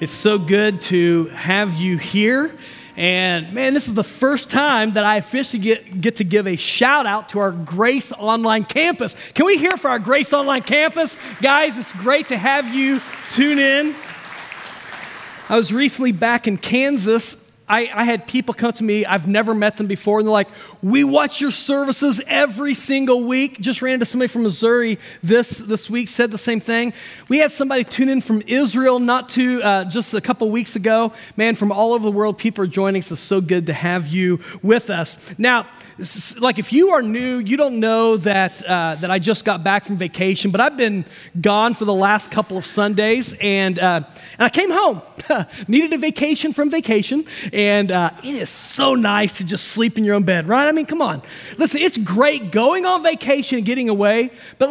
It's so good to have you here. And man, this is the first time that I officially get to give a shout out to our Grace Online Campus. Can we hear for our Grace Online Campus? Guys, it's great to have you tune in. I was recently back in Kansas. I had people come to me, I've never met them before, and they're like, we watch your services every single week. Just ran into somebody from Missouri this week, said the same thing. We had somebody tune in from Israel just a couple weeks ago. Man, from all over the world, people are joining us. It's so good to have you with us. Now, like if you are new, you don't know that I just got back from vacation, but I've been gone for the last couple of Sundays, and I came home. Needed a vacation from vacation. And it is so nice to just sleep in your own bed, right? I mean, come on. Listen, it's great going on vacation and getting away, but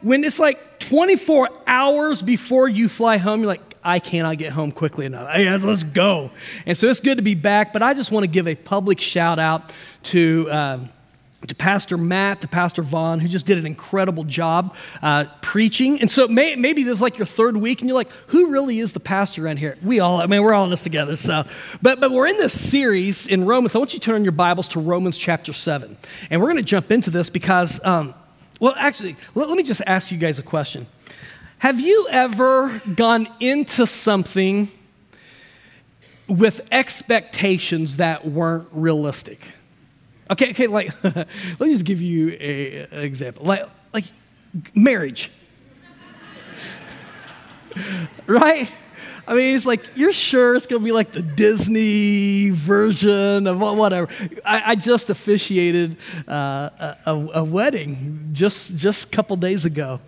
when it's 24 hours before you fly home, you're like, I cannot get home quickly enough. Let's go. And so it's good to be back, but I just want to give a public shout out to Pastor Matt, to Pastor Vaughn, who just did an incredible job preaching. And so maybe this is your third week, and you're like, who really is the pastor around here? We're all in this together. So, but we're in this series in Romans. I want you to turn your Bibles to Romans chapter 7. And we're going to jump into this because, let me just ask you guys a question. Have you ever gone into something with expectations that weren't realistic? Okay, let me just give you an example. Like marriage. Right? I mean, it's you're sure it's going to be the Disney version of whatever. I just officiated a wedding just a couple days ago.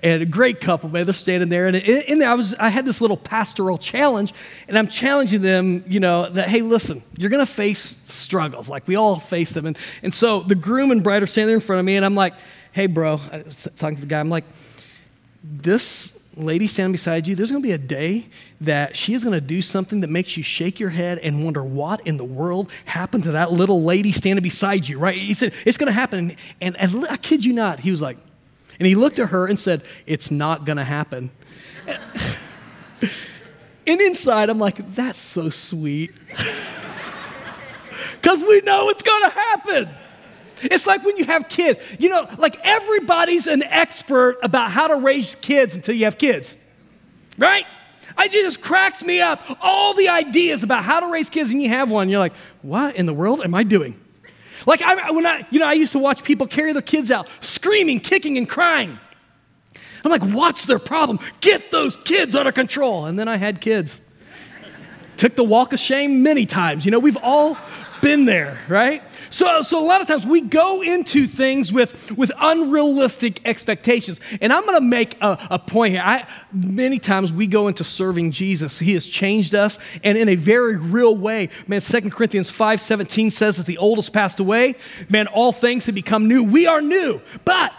And a great couple, man, they're standing there. And in there, I had this little pastoral challenge, and I'm challenging them, that, hey, listen, you're going to face struggles. We all face them. And so the groom and bride are standing there in front of me, and I'm like, hey, bro, I was talking to the guy. I'm like, this lady standing beside you, there's going to be a day that she is going to do something that makes you shake your head and wonder what in the world happened to that little lady standing beside you, right? He said, it's going to happen. And I kid you not, he was like, and he looked at her and said, it's not going to happen. And inside, I'm like, that's so sweet. Because we know it's going to happen. It's like when you have kids. Everybody's an expert about how to raise kids until you have kids. Right? It just cracks me up. All the ideas about how to raise kids, and you have one. And you're like, what in the world am I doing? I used to watch people carry their kids out, screaming, kicking, and crying. I'm like, what's their problem? Get those kids under control. And then I had kids. Took the walk of shame many times. We've all been there, right? So a lot of times we go into things with unrealistic expectations. And I'm going to make a point here. Many times we go into serving Jesus. He has changed us, and in a very real way. Man, 2 Corinthians 5:17 says that the old has passed away. Man, all things have become new. We are new. But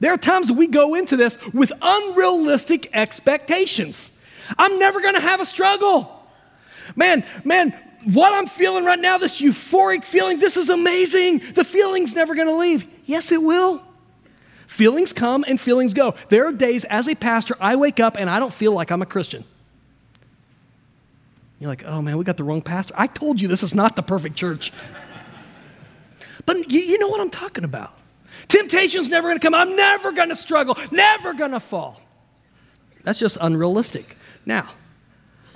there are times we go into this with unrealistic expectations. I'm never going to have a struggle. Man, what I'm feeling right now, this euphoric feeling, this is amazing. The feeling's never going to leave. Yes, it will. Feelings come and feelings go. There are days as a pastor, I wake up and I don't feel like I'm a Christian. You're like, oh man, we got the wrong pastor. I told you this is not the perfect church. But you know what I'm talking about. Temptation's never going to come. I'm never going to struggle, never going to fall. That's just unrealistic. Now,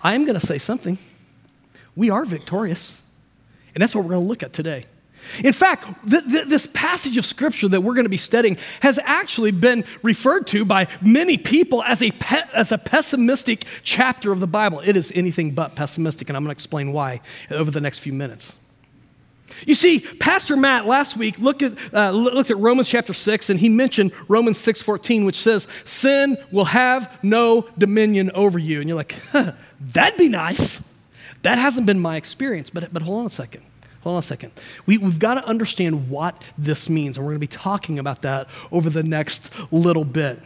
I am going to say something. We are victorious, and that's what we're going to look at today. In fact, this passage of Scripture that we're going to be studying has actually been referred to by many people as a pessimistic chapter of the Bible. It is anything but pessimistic, and I'm going to explain why over the next few minutes. You see, Pastor Matt last week looked at Romans chapter 6, and he mentioned Romans 6:14, which says, sin will have no dominion over you. And you're like, huh, that'd be nice. That hasn't been my experience, but hold on a second. We've got to understand what this means, and we're going to be talking about that over the next little bit.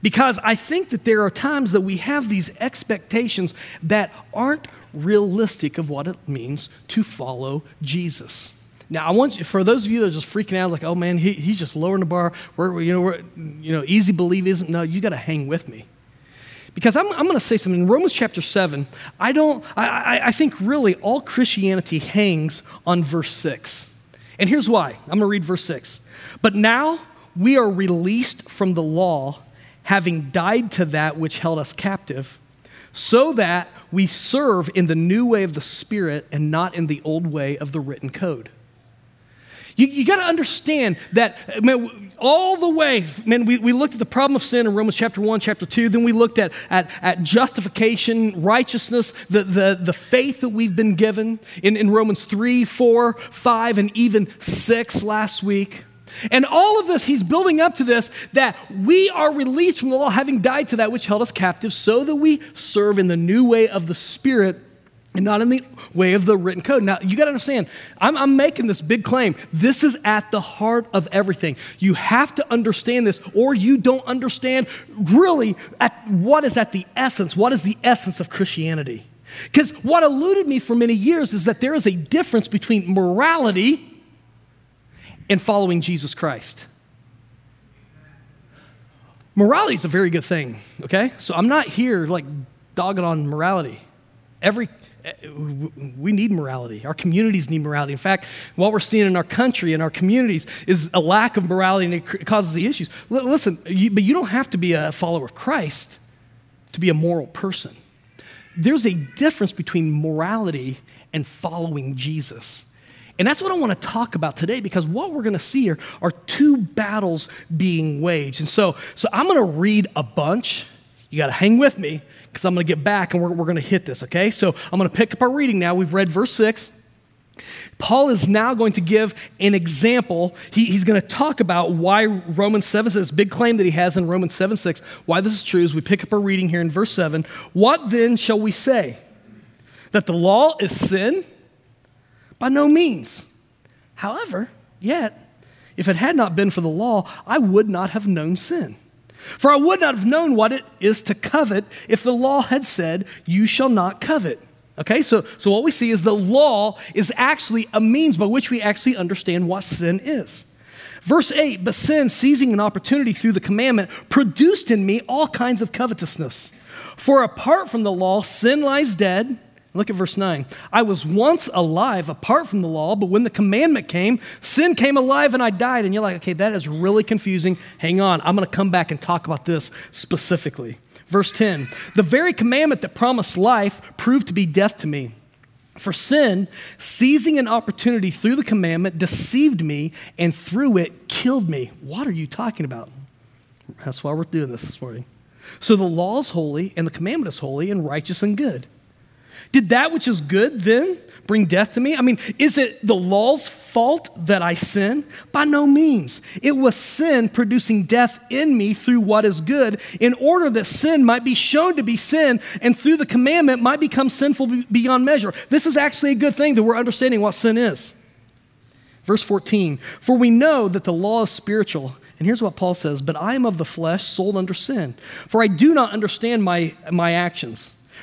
Because I think that there are times that we have these expectations that aren't realistic of what it means to follow Jesus. Now, I want you, for those of you that are just freaking out, oh man, he's just lowering the bar. Easy believism. No, you got to hang with me. Because I'm going to say something. In Romans chapter 7, I think really all Christianity hangs on verse 6. And here's why. I'm going to read verse 6. But now we are released from the law, having died to that which held us captive, so that we serve in the new way of the Spirit and not in the old way of the written code. You got to understand that, man, all the way, man, we looked at the problem of sin in Romans chapter 1, chapter 2, then we looked at justification, righteousness, the faith that we've been given in Romans 3, 4, 5, and even 6 last week. And all of this, he's building up to this, that we are released from the law, having died to that which held us captive, so that we serve in the new way of the Spirit and not in the way of the written code. Now, you got to understand, I'm making this big claim. This is at the heart of everything. You have to understand this, or you don't understand really at what is at the essence. What is the essence of Christianity? Because what eluded me for many years is that there is a difference between morality and following Jesus Christ. Morality is a very good thing, okay? So I'm not here like dogging on morality. We need morality. Our communities need morality. In fact, what we're seeing in our country and our communities is a lack of morality, and it causes the issues. Listen, but you don't have to be a follower of Christ to be a moral person. There's a difference between morality and following Jesus. And that's what I want to talk about today, because what we're going to see here are two battles being waged. And so I'm going to read a bunch. You got to hang with me, because I'm going to get back and we're going to hit this, okay? So I'm going to pick up our reading now. We've read verse 6. Paul is now going to give an example. He's going to talk about why Romans 7 says, this big claim that he has in Romans 7, 6, why this is true is we pick up our reading here in verse 7. What then shall we say? That the law is sin? By no means. However, yet, if it had not been for the law, I would not have known sin. For I would not have known what it is to covet if the law had said, you shall not covet. Okay, so what we see is the law is actually a means by which we actually understand what sin is. Verse 8, but sin, seizing an opportunity through the commandment, produced in me all kinds of covetousness. For apart from the law, sin lies dead. Look at verse 9. I was once alive apart from the law, but when the commandment came, sin came alive and I died. And you're like, okay, that is really confusing. Hang on, I'm going to come back and talk about this specifically. Verse 10. The very commandment that promised life proved to be death to me. For sin, seizing an opportunity through the commandment, deceived me and through it killed me. What are you talking about? That's why we're doing this morning. So the law is holy and the commandment is holy and righteous and good. Did that which is good then bring death to me? I mean, is it the law's fault that I sin? By no means. It was sin producing death in me through what is good, in order that sin might be shown to be sin, and through the commandment might become sinful beyond measure. This is actually a good thing that we're understanding what sin is. Verse 14, for we know that the law is spiritual. And here's what Paul says, but I am of the flesh, sold under sin, for I do not understand my actions.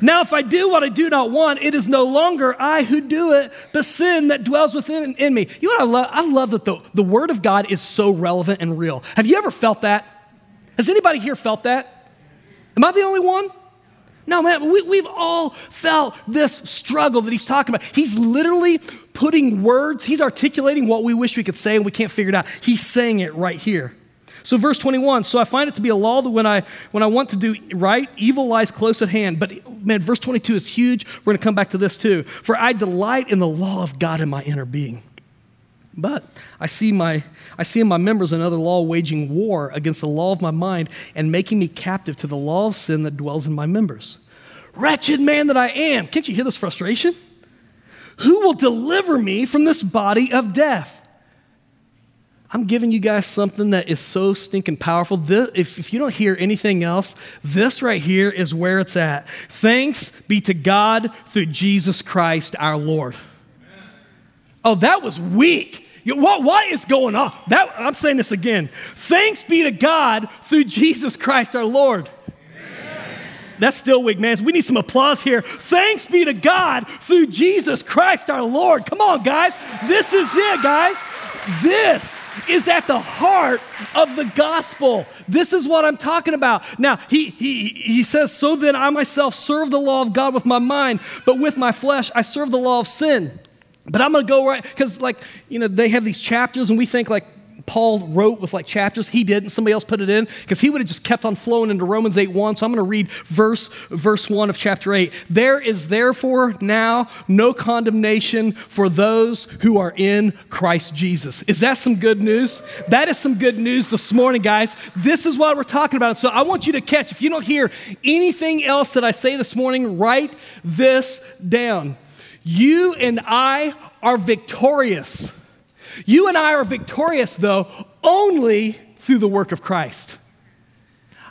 Now, if I do what I do not want, it is no longer I who do it, but sin that dwells within in me. You know what I love? I love that the Word of God is so relevant and real. Have you ever felt that? Has anybody here felt that? Am I the only one? No, man, we've all felt this struggle that he's talking about. He's literally putting words, he's articulating what we wish we could say and we can't figure it out. He's saying it right here. So verse 21, so I find it to be a law that when I want to do right, evil lies close at hand. But man, verse 22 is huge. We're going to come back to this too. For I delight in the law of God in my inner being. But I see in my members another law waging war against the law of my mind and making me captive to the law of sin that dwells in my members. Wretched man that I am. Can't you hear this frustration? Who will deliver me from this body of death? I'm giving you guys something that is so stinking powerful. This, if you don't hear anything else, this right here is where it's at. Thanks be to God through Jesus Christ our Lord. Amen. Oh, that was weak. What is going on? I'm saying this again. Thanks be to God through Jesus Christ our Lord. Amen. That's still weak, man. We need some applause here. Thanks be to God through Jesus Christ our Lord. Come on, guys. This is it, guys. This is at the heart of the gospel. This is what I'm talking about. Now, he says, so then I myself serve the law of God with my mind, but with my flesh I serve the law of sin. But I'm going to go right, because they have these chapters and we think like Paul wrote with like chapters. He didn't. Somebody else put it in because he would have just kept on flowing into Romans 8:1. So I'm going to read verse 1 of chapter 8. There is therefore now no condemnation for those who are in Christ Jesus. Is that some good news? That is some good news this morning, guys. This is what we're talking about. So I want you to catch, if you don't hear anything else that I say this morning, write this down. You and I are victorious. You and I are victorious, though, only through the work of Christ.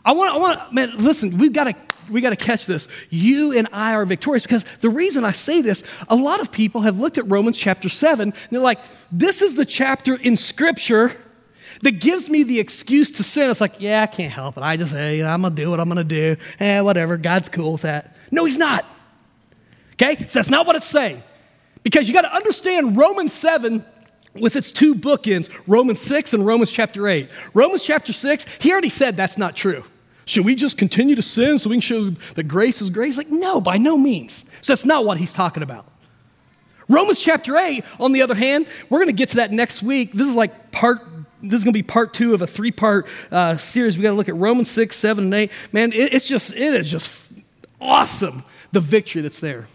Man, listen, we got to catch this. You and I are victorious because the reason I say this, a lot of people have looked at Romans chapter 7, and they're like, this is the chapter in Scripture that gives me the excuse to sin. It's like, yeah, I can't help it. I just, I'm going to do what I'm going to do. Whatever. God's cool with that. No, he's not. Okay? So that's not what it's saying. Because you got to understand Romans 7 with its two bookends, Romans 6 and Romans chapter 8. Romans chapter 6, he already said that's not true. Should we just continue to sin so we can show that grace is grace? Like, no, by no means. So that's not what he's talking about. Romans chapter 8, on the other hand, we're going to get to that next week. This is going to be part 2 of a 3-part series. We got to look at Romans 6, 7, and 8. Man, it is just awesome, the victory that's there.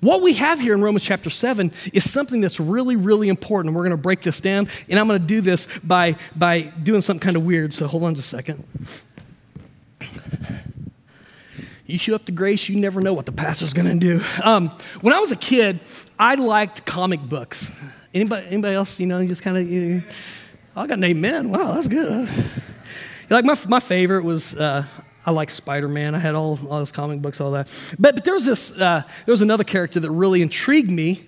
What we have here in Romans chapter 7 is something that's really, really important. We're going to break this down, and I'm going to do this by doing something kind of weird, so hold on just a second. You show up to Grace, you never know what the pastor's going to do. When I was a kid, I liked comic books. Anybody else, just kind of, I got an amen. Wow, that's good. Like my favorite was... I like Spider-Man. I had all those comic books, all that. But there was another character that really intrigued me,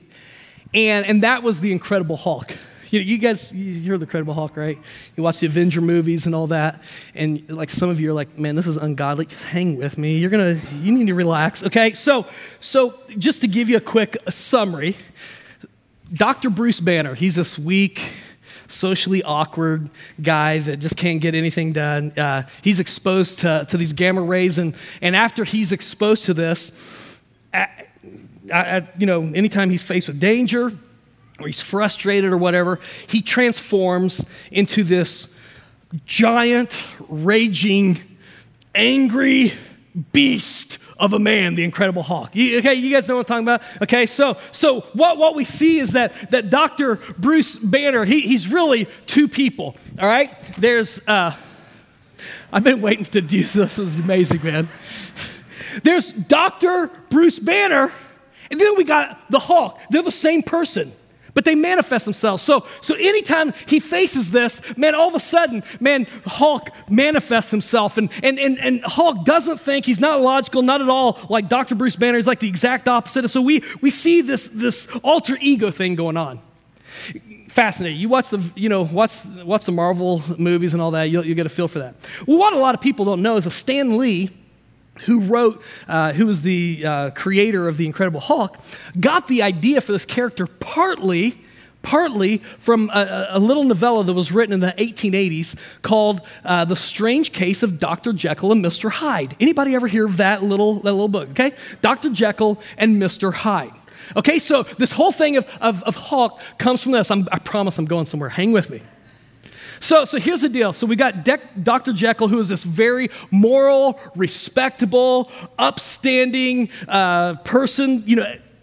and that was the Incredible Hulk. You guys, you heard the Incredible Hulk, right? You watch the Avenger movies and all that, and like some of you are like, man, this is ungodly. Just hang with me. You need to relax, okay? So just to give you a quick summary, Dr. Bruce Banner, he's this weak, socially awkward guy that just can't get anything done. He's exposed to these gamma rays, and after he's exposed to this, anytime he's faced with danger or he's frustrated or whatever, he transforms into this giant, raging, angry beast of a man, the Incredible Hulk. You guys know what I'm talking about? Okay, so what we see is that Dr. Bruce Banner, he's really two people, all right? There's, I've been waiting to do this. This is amazing, man. There's Dr. Bruce Banner, and then we got the Hulk. They're the same person, but they manifest themselves. So anytime he faces this, man, all of a sudden, man, Hulk manifests himself. And Hulk doesn't think, he's not logical, not at all like Dr. Bruce Banner. He's like the exact opposite. So we see this alter ego thing going on. Fascinating. You watch watch the Marvel movies and all that, you'll get a feel for that. Well, what a lot of people don't know is that Stan Lee, who was the creator of The Incredible Hulk, got the idea for this character partly from a little novella that was written in the 1880s called The Strange Case of Dr. Jekyll and Mr. Hyde. Anybody ever hear of that little book, okay? Dr. Jekyll and Mr. Hyde. Okay, so this whole thing of Hulk comes from this. I promise I'm going somewhere. Hang with me. So here's the deal. So we got Dr. Jekyll, who is this very moral, respectable, upstanding person.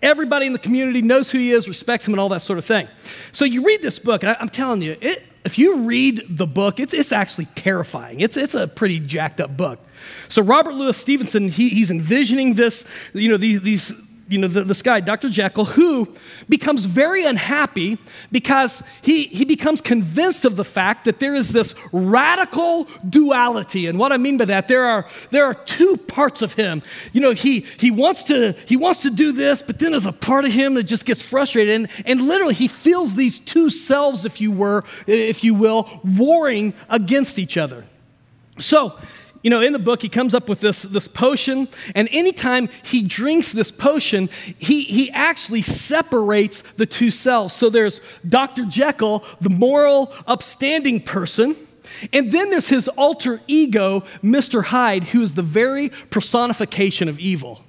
Everybody in the community knows who he is, respects him, and all that sort of thing. So you read this book, and I'm telling you, if you read the book, it's actually terrifying. It's a pretty jacked up book. So Robert Louis Stevenson, he's envisioning this, these this guy, Dr. Jekyll, who becomes very unhappy because he becomes convinced of the fact that there is this radical duality. And what I mean by that, there are two parts of him. He wants to do this, but then there's a part of him that just gets frustrated. And literally he feels these two selves, if you will, warring against each other. So, in the book, he comes up with this potion, and anytime he drinks this potion, he actually separates the two selves. So there's Dr. Jekyll, the moral, upstanding person, and then there's his alter ego, Mr. Hyde, who is the very personification of evil.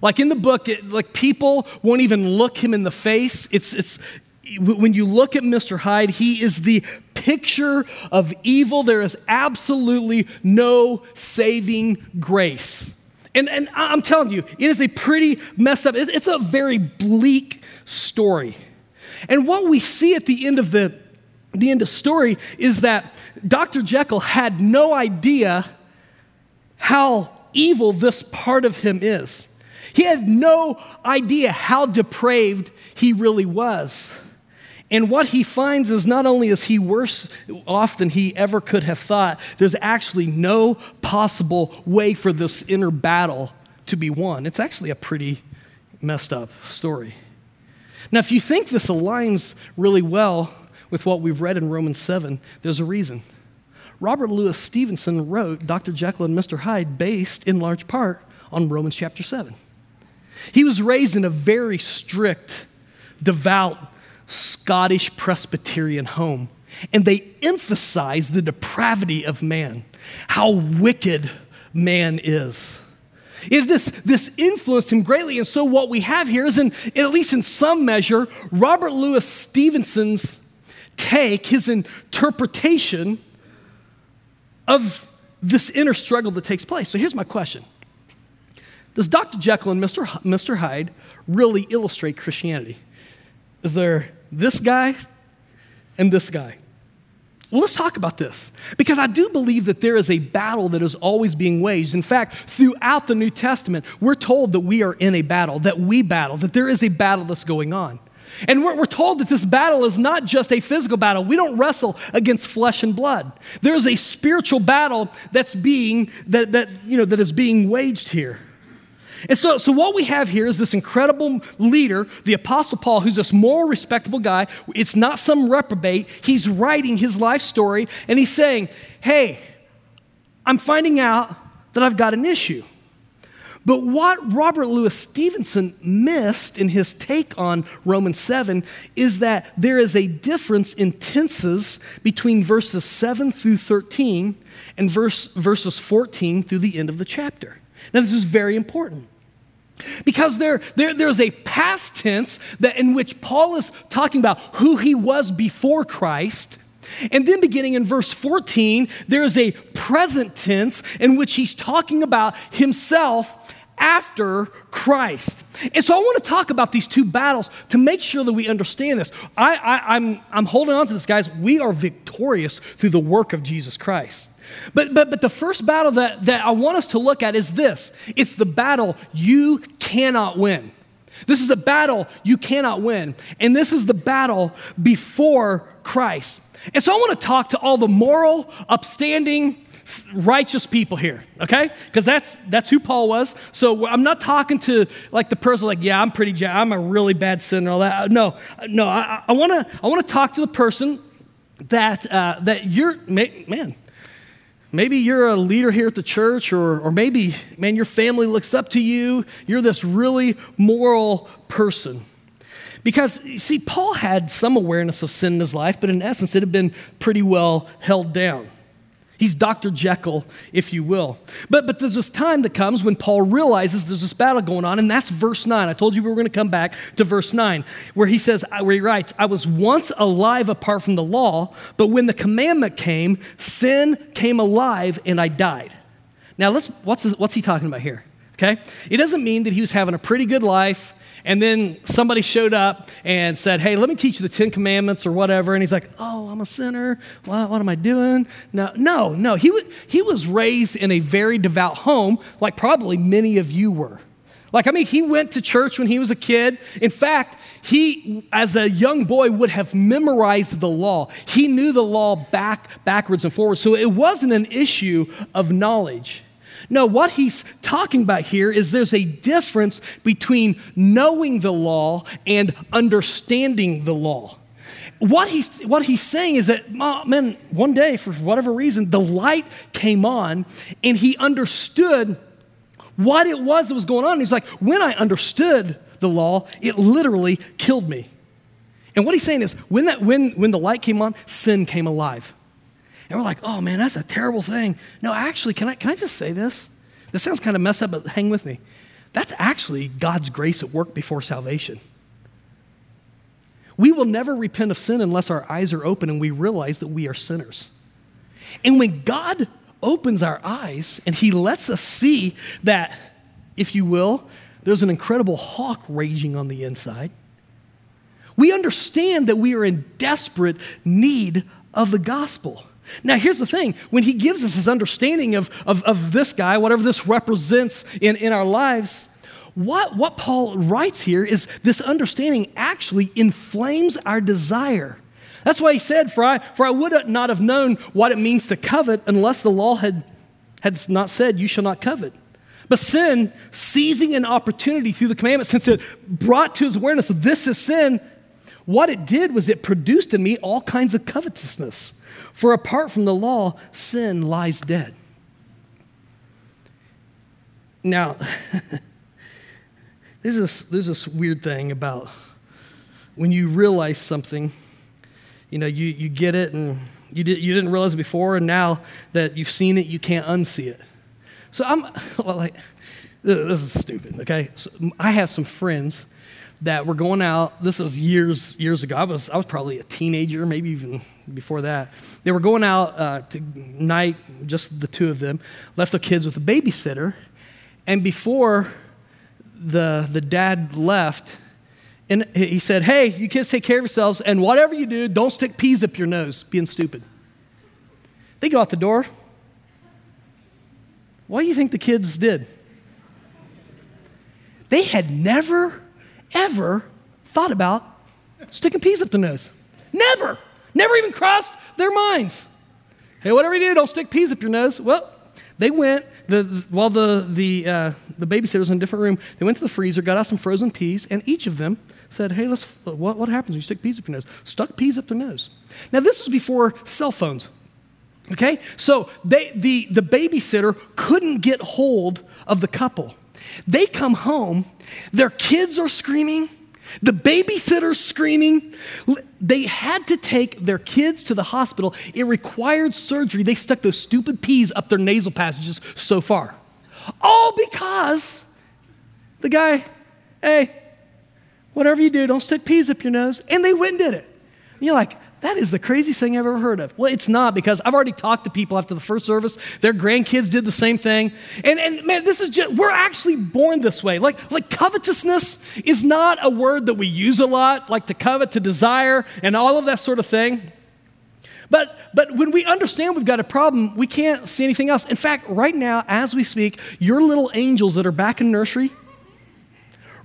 Like in the book, people won't even look him in the face. It's when you look at Mr. Hyde, he is the picture of evil. There is absolutely no saving grace. And I'm telling you, it is a pretty messed up, it's a very bleak story. And what we see at the end of the story is that Dr. Jekyll had no idea how evil this part of him is. He had no idea how depraved he really was. And what he finds is not only is he worse off than he ever could have thought, there's actually no possible way for this inner battle to be won. It's actually a pretty messed up story. Now, if you think this aligns really well with what we've read in Romans 7, there's a reason. Robert Louis Stevenson wrote Dr. Jekyll and Mr. Hyde based in large part on Romans chapter 7. He was raised in a very strict, devout Scottish Presbyterian home, and they emphasize the depravity of man, how wicked man is. This influenced him greatly, and so what we have here is, at least in some measure, Robert Louis Stevenson's take, his interpretation of this inner struggle that takes place. So here's my question. Does Dr. Jekyll and Mr. Hyde really illustrate Christianity? Is there this guy and this guy? Well, let's talk about this, because I do believe that there is a battle that is always being waged. In fact, throughout the New Testament, we're told that we are in a battle, that we battle, that there is a battle that's going on. And we're told that this battle is not just a physical battle. We don't wrestle against flesh and blood. There is a spiritual battle that is being waged here. And so what we have here is this incredible leader, the Apostle Paul, who's this moral, respectable guy. It's not some reprobate. He's writing his life story, and he's saying, hey, I'm finding out that I've got an issue. But what Robert Louis Stevenson missed in his take on Romans 7 is that there is a difference in tenses between verses 7 through 13 and verses 14 through the end of the chapter. Now, this is very important, because there's a past tense in which Paul is talking about who he was before Christ, and then beginning in verse 14, there is a present tense in which he's talking about himself after Christ. And so I want to talk about these two battles to make sure that we understand this. I'm holding on to this, guys. We are victorious through the work of Jesus Christ. But the first battle that I want us to look at is this. It's the battle you cannot win. This is a battle you cannot win. And this is the battle before Christ. And so I want to talk to all the moral, upstanding, righteous people here, okay? Because that's who Paul was. So I'm not talking to the person I'm a really bad sinner, all that. No, I want to talk to the person that you're, man. Maybe you're a leader here at the church, or maybe, man, your family looks up to you. You're this really moral person. Because, you see, Paul had some awareness of sin in his life, but in essence, it had been pretty well held down. He's Dr. Jekyll, if you will. But there's this time that comes when Paul realizes there's this battle going on, and that's verse 9. I told you we were going to come back to verse 9, where he writes, I was once alive apart from the law, but when the commandment came, sin came alive and I died. Now, what's he talking about here, okay? It doesn't mean that he was having a pretty good life, and then somebody showed up and said, hey, let me teach you the 10 Commandments or whatever. And he's like, oh, I'm a sinner. What am I doing? No. He was raised in a very devout home, like probably many of you were. Like, I mean, he went to church when he was a kid. In fact, he, as a young boy, would have memorized the law. He knew the law backwards and forwards, so it wasn't an issue of knowledge. No, what he's talking about here is there's a difference between knowing the law and understanding the law. What he's saying is that, man, one day, for whatever reason, the light came on, and he understood what it was that was going on. And he's like, when I understood the law, it literally killed me. And what he's saying is, when the light came on, sin came alive. And we're like, oh man, that's a terrible thing. No, actually, can I just say this? This sounds kind of messed up, but hang with me. That's actually God's grace at work before salvation. We will never repent of sin unless our eyes are open and we realize that we are sinners. And when God opens our eyes and he lets us see that, if you will, there's an incredible hawk raging on the inside, we understand that we are in desperate need of the gospel. Now, here's the thing. When he gives us his understanding of this guy, whatever this represents in our lives, what Paul writes here is this understanding actually inflames our desire. That's why he said, for I would not have known what it means to covet unless the law had not said, you shall not covet. But sin, seizing an opportunity through the commandment, since it brought to his awareness that this is sin, what it did was it produced in me all kinds of covetousness. For apart from the law, sin lies dead. Now, there's this weird thing about when you realize something. You know, you get it, and you didn't realize it before, and now that you've seen it, you can't unsee it. So I'm like, this is stupid, okay? So I have some friends that were going out. This was years ago. I was probably a teenager, maybe even before that. They were going out tonight, just the two of them, left their kids with a babysitter, and before the dad left, and he said, hey, you kids take care of yourselves, and whatever you do, don't stick peas up your nose, being stupid. They go out the door. What do you think the kids did? They had never, ever thought about sticking peas up their nose. Never. Never even crossed their minds. Hey, whatever you do, don't stick peas up your nose. Well, they went, the babysitter was in a different room, they went to the freezer, got out some frozen peas, and each of them said, hey, what happens when you stick peas up your nose? Stuck peas up their nose. Now, this was before cell phones, okay? So the babysitter couldn't get hold of the couple. They come home, their kids are screaming, the babysitter's screaming. They had to take their kids to the hospital. It required surgery. They stuck those stupid peas up their nasal passages so far. All because the guy, hey, whatever you do, don't stick peas up your nose. And they went and did it. And you're like, that is the craziest thing I've ever heard of. Well, it's not, because I've already talked to people after the first service. Their grandkids did the same thing. And man, this is just, we're actually born this way. Like covetousness is not a word that we use a lot, like to covet, to desire, and all of that sort of thing. But when we understand we've got a problem, we can't see anything else. In fact, right now, as we speak, your little angels that are back in nursery,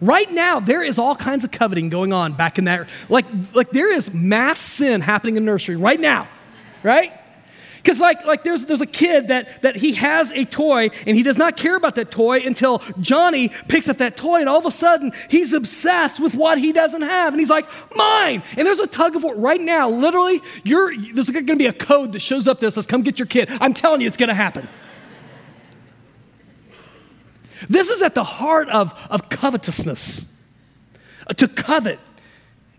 right now, there is all kinds of coveting going on back in that. Like there is mass sin happening in nursery right now, right? Because like there's a kid that he has a toy, and he does not care about that toy until Johnny picks up that toy, and all of a sudden, he's obsessed with what he doesn't have, and he's like, mine! And there's a tug of war right now. Literally, there's going to be a code that shows up that says, come get your kid. I'm telling you, it's going to happen. This is at the heart of covetousness, to covet.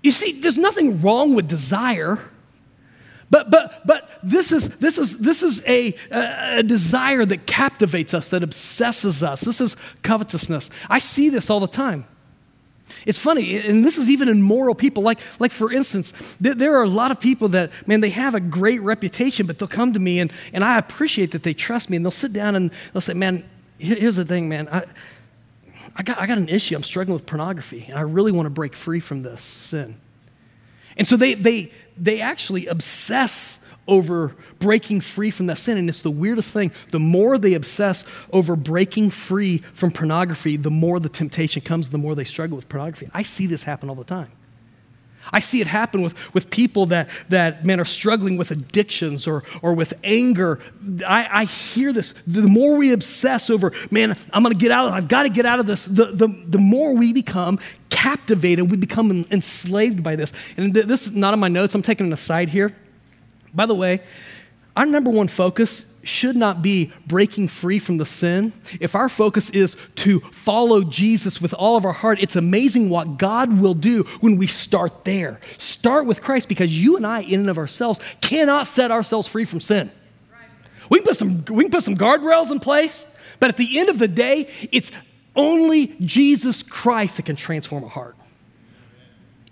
You see, there's nothing wrong with desire, but this is a desire that captivates us, that obsesses us. This is covetousness. I see this all the time. It's funny, and this is even in moral people. Like for instance, there are a lot of people that, man, they have a great reputation, but they'll come to me, and I appreciate that they trust me, and they'll sit down and they'll say, man, here's the thing, man. I got an issue. I'm struggling with pornography, and I really want to break free from this sin. And so they actually obsess over breaking free from that sin. And it's the weirdest thing. The more they obsess over breaking free from pornography, the more the temptation comes, the more they struggle with pornography. I see this happen all the time. I see it happen with people that are struggling with addictions or with anger. I hear this. The more we obsess over, man, I'm going to get out of this, I've got to get out of this, the more we become captivated, we become enslaved by this. And this is not in my notes. I'm taking an aside here. By the way, our number one focus should not be breaking free from the sin. If our focus is to follow Jesus with all of our heart, it's amazing what God will do when we start there. Start with Christ, because you and I, in and of ourselves, cannot set ourselves free from sin. Right. We can put some guardrails in place, but at the end of the day, it's only Jesus Christ that can transform a heart.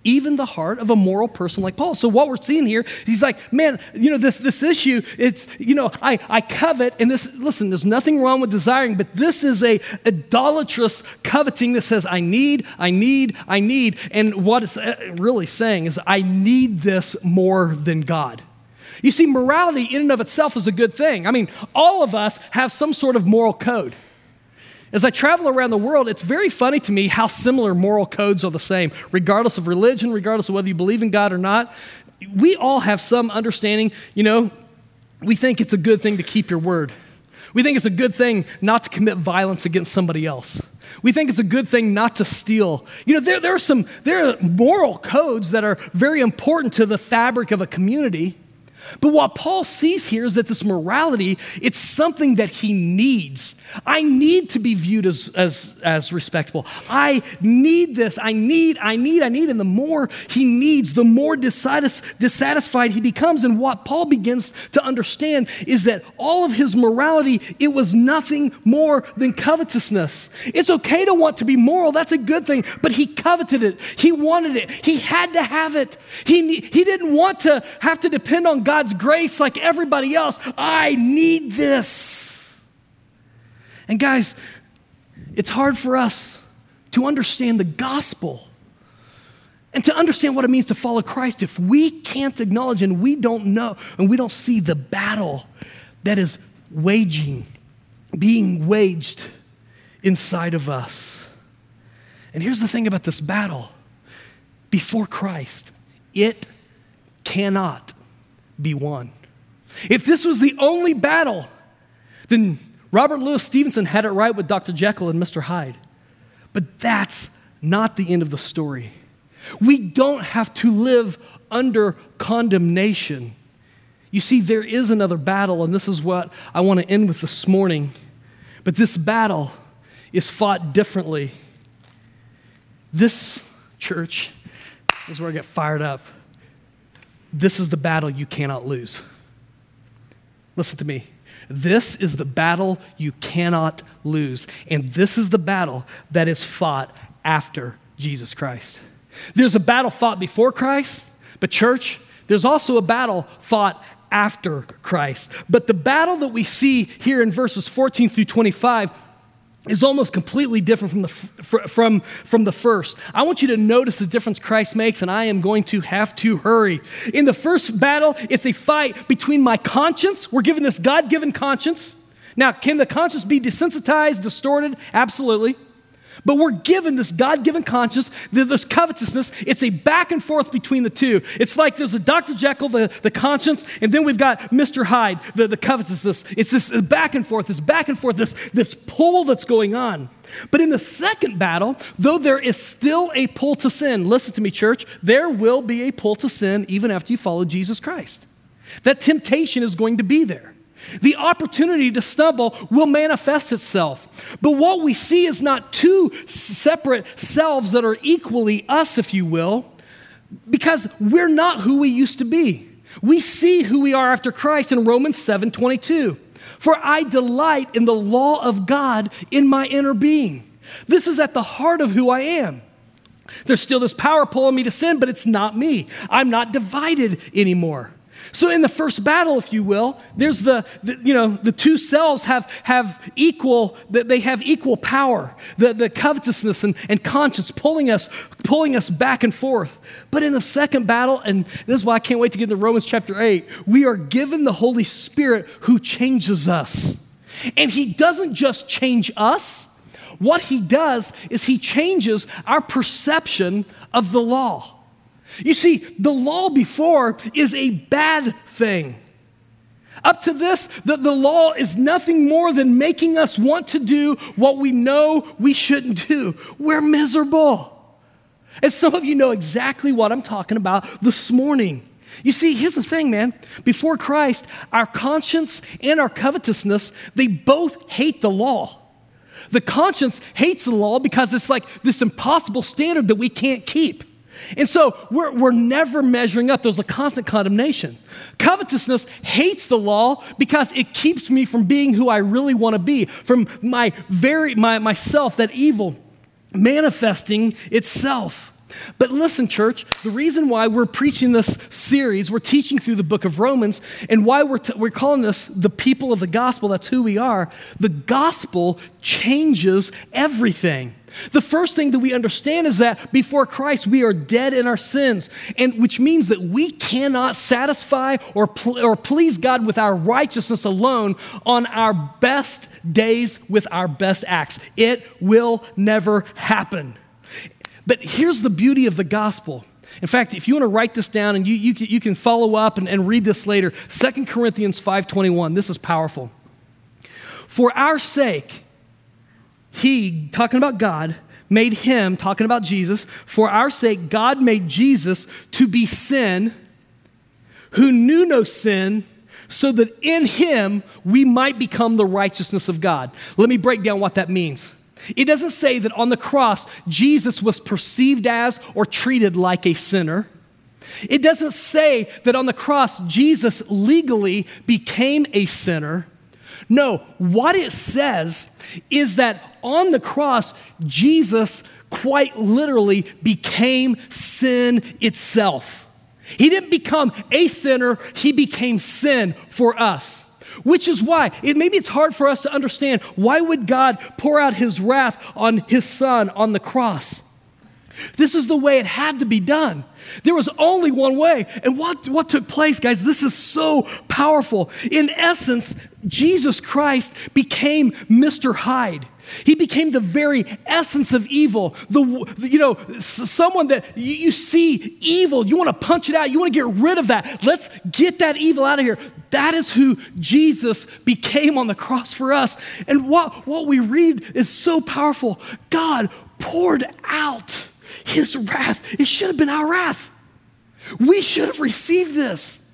Even the heart of a moral person like Paul. So what we're seeing here, he's like, man, this issue, it's, I covet, and this, listen, there's nothing wrong with desiring, but this is a idolatrous coveting that says, I need. And what it's really saying is, I need this more than God. You see, morality in and of itself is a good thing. I mean, all of us have some sort of moral code. As I travel around the world, it's very funny to me how similar moral codes are the same, regardless of religion, regardless of whether you believe in God or not. We all have some understanding, we think it's a good thing to keep your word. We think it's a good thing not to commit violence against somebody else. We think it's a good thing not to steal. There are moral codes that are very important to the fabric of a community. But what Paul sees here is that this morality, it's something that he needs. I need to be viewed as respectable. I need this. I need. And the more he needs, the more dissatisfied he becomes. And what Paul begins to understand is that all of his morality, it was nothing more than covetousness. It's okay to want to be moral. That's a good thing. But he coveted it. He wanted it. He had to have it. He didn't want to have to depend on God's grace like everybody else. I need this. And guys, it's hard for us to understand the gospel and to understand what it means to follow Christ if we can't acknowledge and we don't know and we don't see the battle that is being waged inside of us. And here's the thing about this battle. Before Christ, it cannot be won. If this was the only battle, then Robert Louis Stevenson had it right with Dr. Jekyll and Mr. Hyde. But that's not the end of the story. We don't have to live under condemnation. You see, there is another battle, and this is what I want to end with this morning. But this battle is fought differently. This, church, is where I get fired up. This is the battle you cannot lose. Listen to me. This is the battle you cannot lose. And this is the battle that is fought after Jesus Christ. There's a battle fought before Christ, but church, there's also a battle fought after Christ. But the battle that we see here in verses 14 through 25 is almost completely different from the first. I want you to notice the difference Christ makes, and I am going to have to hurry. In the first battle, it's a fight between my conscience. We're given this God-given conscience. Now, can the conscience be desensitized, distorted? Absolutely. But we're given this God-given conscience, this covetousness. It's a back and forth between the two. It's like there's a Dr. Jekyll, the conscience, and then we've got Mr. Hyde, the covetousness. It's this back and forth, this pull that's going on. But in the second battle, though there is still a pull to sin, listen to me, church, there will be a pull to sin even after you follow Jesus Christ. That temptation is going to be there. The opportunity to stumble will manifest itself. But what we see is not two separate selves that are equally us, if you will, because we're not who we used to be. We see who we are after Christ in Romans 7:22. For I delight in the law of God in my inner being. This is at the heart of who I am. There's still this power pulling me to sin, but it's not me. I'm not divided anymore. So in the first battle, if you will, there's the two selves have equal power, the covetousness and conscience pulling us back and forth. But in the second battle, and this is why I can't wait to get to Romans chapter 8, we are given the Holy Spirit who changes us. And he doesn't just change us. What he does is he changes our perception of the law. You see, the law before is a bad thing. Up to this, the law is nothing more than making us want to do what we know we shouldn't do. We're miserable. And some of you know exactly what I'm talking about this morning. You see, here's the thing, man. Before Christ, our conscience and our covetousness, they both hate the law. The conscience hates the law because it's like this impossible standard that we can't keep. And so we're never measuring up. There's a constant condemnation. Covetousness hates the law because it keeps me from being who I really want to be, from myself, that evil manifesting itself. But listen, church, the reason why we're preaching this series, we're teaching through the book of Romans, and why we're calling this the people of the gospel, that's who we are. The gospel changes everything. The first thing that we understand is that before Christ, we are dead in our sins, and which means that we cannot satisfy or please God with our righteousness alone on our best days with our best acts. It will never happen. But here's the beauty of the gospel. In fact, if you want to write this down and you can follow up and read this later, 2 Corinthians 5:21, this is powerful. For our sake, he, talking about God, made him, talking about Jesus, for our sake, God made Jesus to be sin, who knew no sin, so that in him we might become the righteousness of God. Let me break down what that means. It doesn't say that on the cross, Jesus was perceived as or treated like a sinner. It doesn't say that on the cross, Jesus legally became a sinner. No, what it says is that on the cross, Jesus quite literally became sin itself. He didn't become a sinner, he became sin for us. Which is why, maybe it's hard for us to understand, why would God pour out his wrath on his son on the cross? This is the way it had to be done. There was only one way. And what took place, guys, this is so powerful. In essence, Jesus Christ became Mr. Hyde. He became the very essence of evil. Someone that you see evil, you want to punch it out. You want to get rid of that. Let's get that evil out of here. That is who Jesus became on the cross for us. And what we read is so powerful. God poured out his wrath. It should have been our wrath. We should have received this.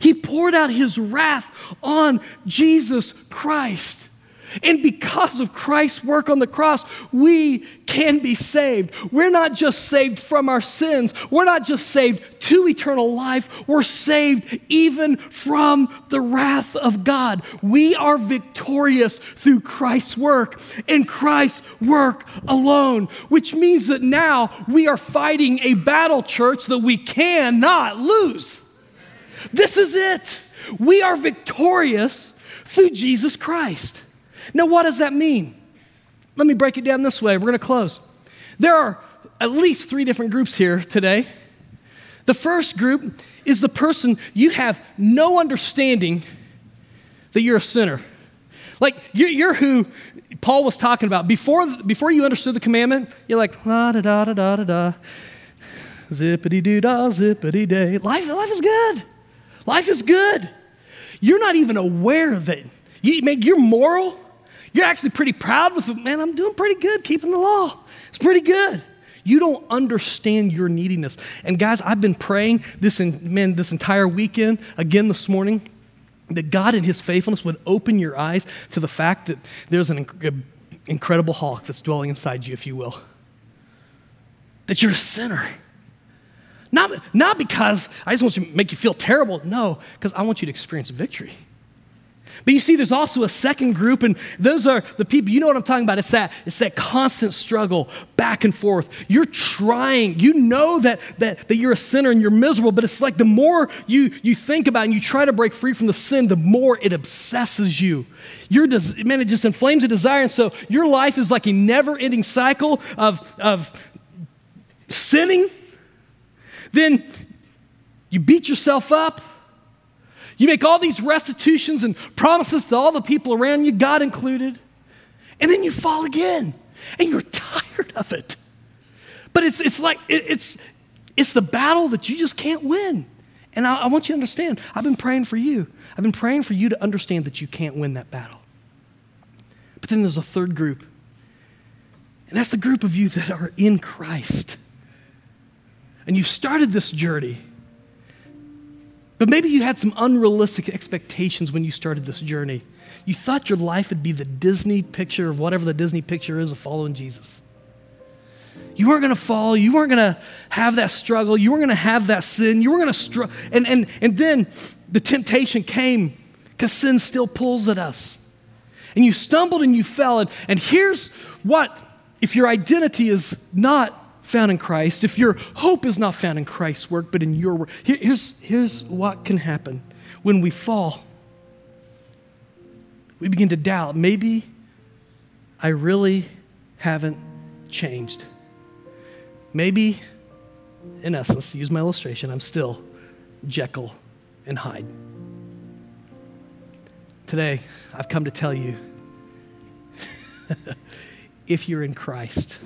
He poured out his wrath on Jesus Christ. And because of Christ's work on the cross, we can be saved. We're not just saved from our sins. We're not just saved to eternal life. We're saved even from the wrath of God. We are victorious through Christ's work and Christ's work alone, which means that now we are fighting a battle, church, that we cannot lose. This is it. We are victorious through Jesus Christ. Now, what does that mean? Let me break it down this way. We're going to close. There are at least three different groups here today. The first group is the person you have no understanding that you're a sinner. Like, you're who Paul was talking about. Before you understood the commandment, you're like, la-da-da-da-da-da-da, zippity-doo-dah, zippity-day. Life is good. Life is good. You're not even aware of it. You're moral. You're actually pretty proud with it. Man, I'm doing pretty good keeping the law. It's pretty good. You don't understand your neediness. And guys, I've been praying this entire weekend, again this morning, that God in his faithfulness would open your eyes to the fact that there's an incredible Hulk that's dwelling inside you, if you will. That you're a sinner. Not because I just want to make you feel terrible. No, because I want you to experience victory. But you see, there's also a second group, and those are the people, you know what I'm talking about. It's that constant struggle back and forth. You're trying. You know that you're a sinner and you're miserable, but it's like the more you think about it and you try to break free from the sin, the more it obsesses you. It just inflames a desire, and so your life is like a never-ending cycle of sinning. Then you beat yourself up. You make all these restitutions and promises to all the people around you, God included, and then you fall again, and you're tired of it. But it's the battle that you just can't win. And I want you to understand, I've been praying for you. I've been praying for you to understand that you can't win that battle. But then there's a third group, and that's the group of you that are in Christ. And you've started this journey. But maybe you had some unrealistic expectations when you started this journey. You thought your life would be the Disney picture of whatever the Disney picture is of following Jesus. You weren't going to fall. You weren't going to have that struggle. You weren't going to have that sin. You were going to struggle. And then the temptation came because sin still pulls at us. And you stumbled and you fell. And here's what, if your identity is not found in Christ, if your hope is not found in Christ's work, but in your work. Here's what can happen. When we fall, we begin to doubt, maybe I really haven't changed. Maybe, in essence, to use my illustration, I'm still Jekyll and Hyde. Today, I've come to tell you, if you're in Christ,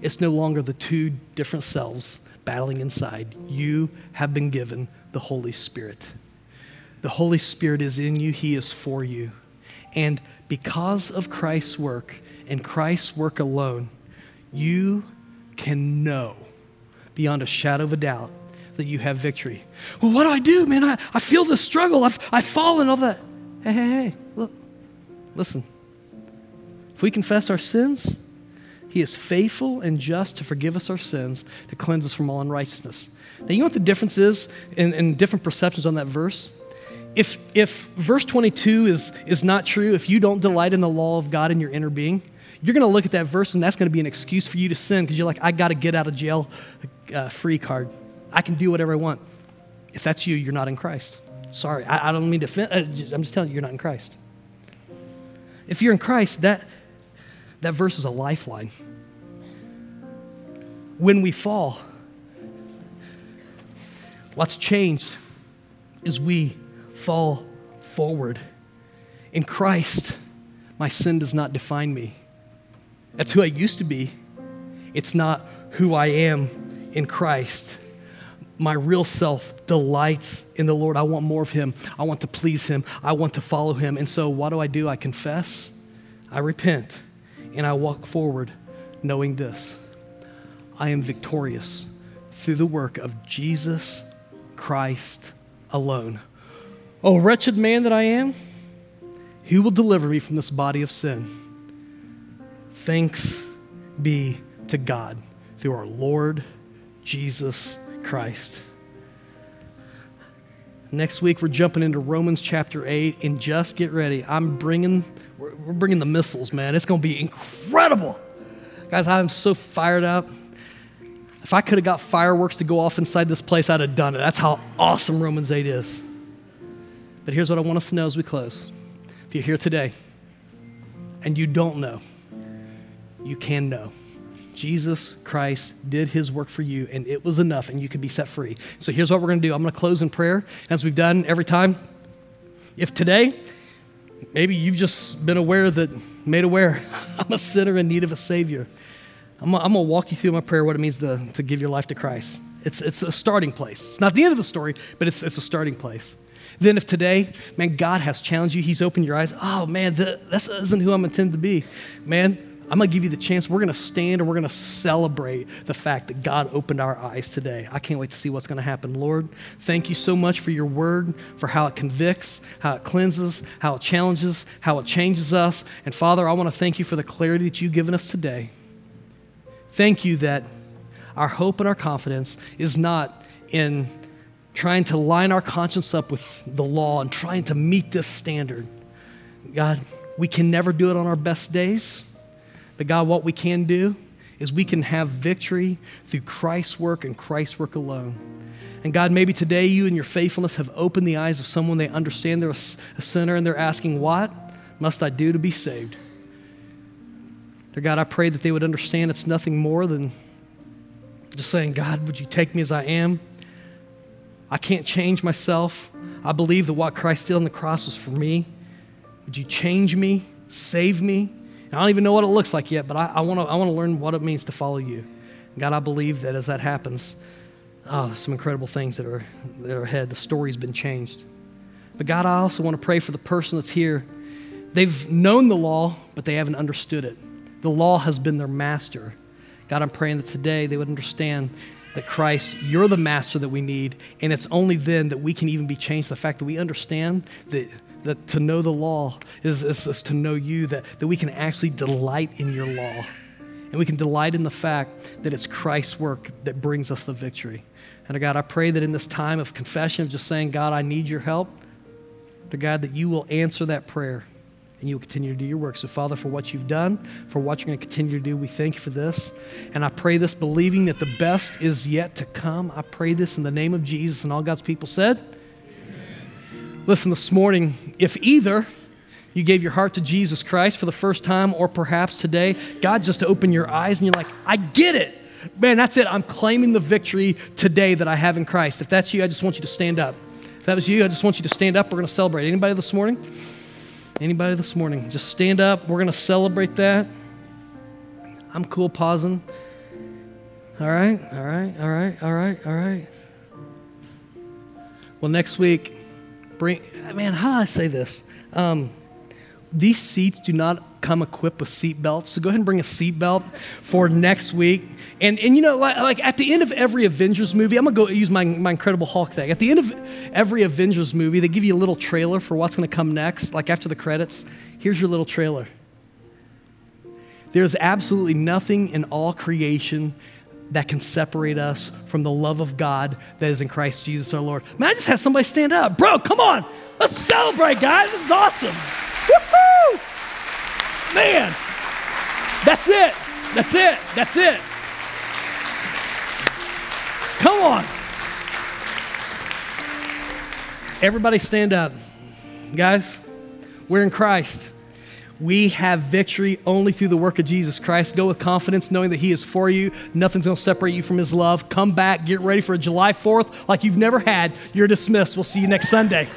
it's no longer the two different selves battling inside. You have been given the Holy Spirit. The Holy Spirit is in you. He is for you. And because of Christ's work and Christ's work alone, you can know beyond a shadow of a doubt that you have victory. Well, what do I do, man? I feel the struggle. I fall and all that. Hey, look, listen. If we confess our sins, He is faithful and just to forgive us our sins, to cleanse us from all unrighteousness. Now, you know what the difference is in different perceptions on that verse? If verse 22 is not true, if you don't delight in the law of God in your inner being, you're going to look at that verse and that's going to be an excuse for you to sin because you're like, I got to get out of jail free card. I can do whatever I want. If that's you, you're not in Christ. Sorry, I don't mean to offend. I'm just telling you, you're not in Christ. If you're in Christ, that verse is a lifeline. When we fall, what's changed is we fall forward. In Christ, my sin does not define me. That's who I used to be. It's not who I am in Christ. My real self delights in the Lord. I want more of Him. I want to please Him. I want to follow Him. And so what do? I confess. I repent. And I walk forward knowing this, I am victorious through the work of Jesus Christ alone. Oh, wretched man that I am, who will deliver me from this body of sin? Thanks be to God through our Lord Jesus Christ. Next week, we're jumping into Romans chapter 8, and just get ready. We're bringing the missiles, man. It's going to be incredible. Guys, I'm so fired up. If I could have got fireworks to go off inside this place, I'd have done it. That's how awesome Romans 8 is. But here's what I want us to know as we close. If you're here today and you don't know, you can know. Jesus Christ did His work for you, and it was enough, and you could be set free. So here's what we're going to do. I'm going to close in prayer, as we've done every time. If today, maybe you've just been made aware, I'm a sinner in need of a Savior. I'm going to walk you through my prayer, what it means to give your life to Christ. It's a starting place. It's not the end of the story, but it's a starting place. Then if today, man, God has challenged you, He's opened your eyes. Oh, man, that isn't who I'm intended to be. Man, I'm going to give you the chance. We're going to stand and we're going to celebrate the fact that God opened our eyes today. I can't wait to see what's going to happen. Lord, thank you so much for your word, for how it convicts, how it cleanses, how it challenges, how it changes us. And Father, I want to thank you for the clarity that you've given us today. Thank you that our hope and our confidence is not in trying to line our conscience up with the law and trying to meet this standard, God, we can never do it on our best days, but God, what we can do is we can have victory through Christ's work and Christ's work alone. And God, maybe today you and your faithfulness have opened the eyes of someone. They understand they're a sinner and they're asking, what must I do to be saved? Dear God, I pray that they would understand it's nothing more than just saying, God, would you take me as I am? I can't change myself. I believe that what Christ did on the cross was for me. Would you change me, save me? And I don't even know what it looks like yet, but I want to learn what it means to follow you. And God, I believe that as that happens, there's some incredible things that are ahead. The story's been changed. But God, I also want to pray for the person that's here. They've known the law, but they haven't understood it. The law has been their master. God, I'm praying that today they would understand that Christ, you're the master that we need, and it's only then that we can even be changed. The fact that we understand that to know the law is to know you, that we can actually delight in your law. And we can delight in the fact that it's Christ's work that brings us the victory. And God, I pray that in this time of confession, of just saying, God, I need your help, dear God, that you will answer that prayer and you'll continue to do your work. So, Father, for what you've done, for what you're going to continue to do, we thank you for this. And I pray this believing that the best is yet to come. I pray this in the name of Jesus, and all God's people said, amen. Listen, this morning, if either you gave your heart to Jesus Christ for the first time, or perhaps today, God just opened your eyes and you're like, I get it. Man, that's it. I'm claiming the victory today that I have in Christ. If that's you, I just want you to stand up. If that was you, I just want you to stand up. We're going to celebrate. Anybody this morning? Anybody this morning, just stand up. We're going to celebrate that. I'm cool pausing. All right. Well, next week, how do I say this? These seats do not come equipped with seat belts, so go ahead and bring a seat belt for next week. And you know, like at the end of every Avengers movie, I'm going to go use my Incredible Hulk thing. At the end of every Avengers movie, they give you a little trailer for what's going to come next, like after the credits. Here's your little trailer. There's absolutely nothing in all creation that can separate us from the love of God that is in Christ Jesus our Lord. Man, I just had somebody stand up. Bro, come on. Let's celebrate, guys. This is awesome. Woo-hoo! Man, that's it. Come on. Everybody stand up. Guys, we're in Christ. We have victory only through the work of Jesus Christ. Go with confidence, knowing that he is for you. Nothing's going to separate you from his love. Come back. Get ready for a July 4th like you've never had. You're dismissed. We'll see you next Sunday.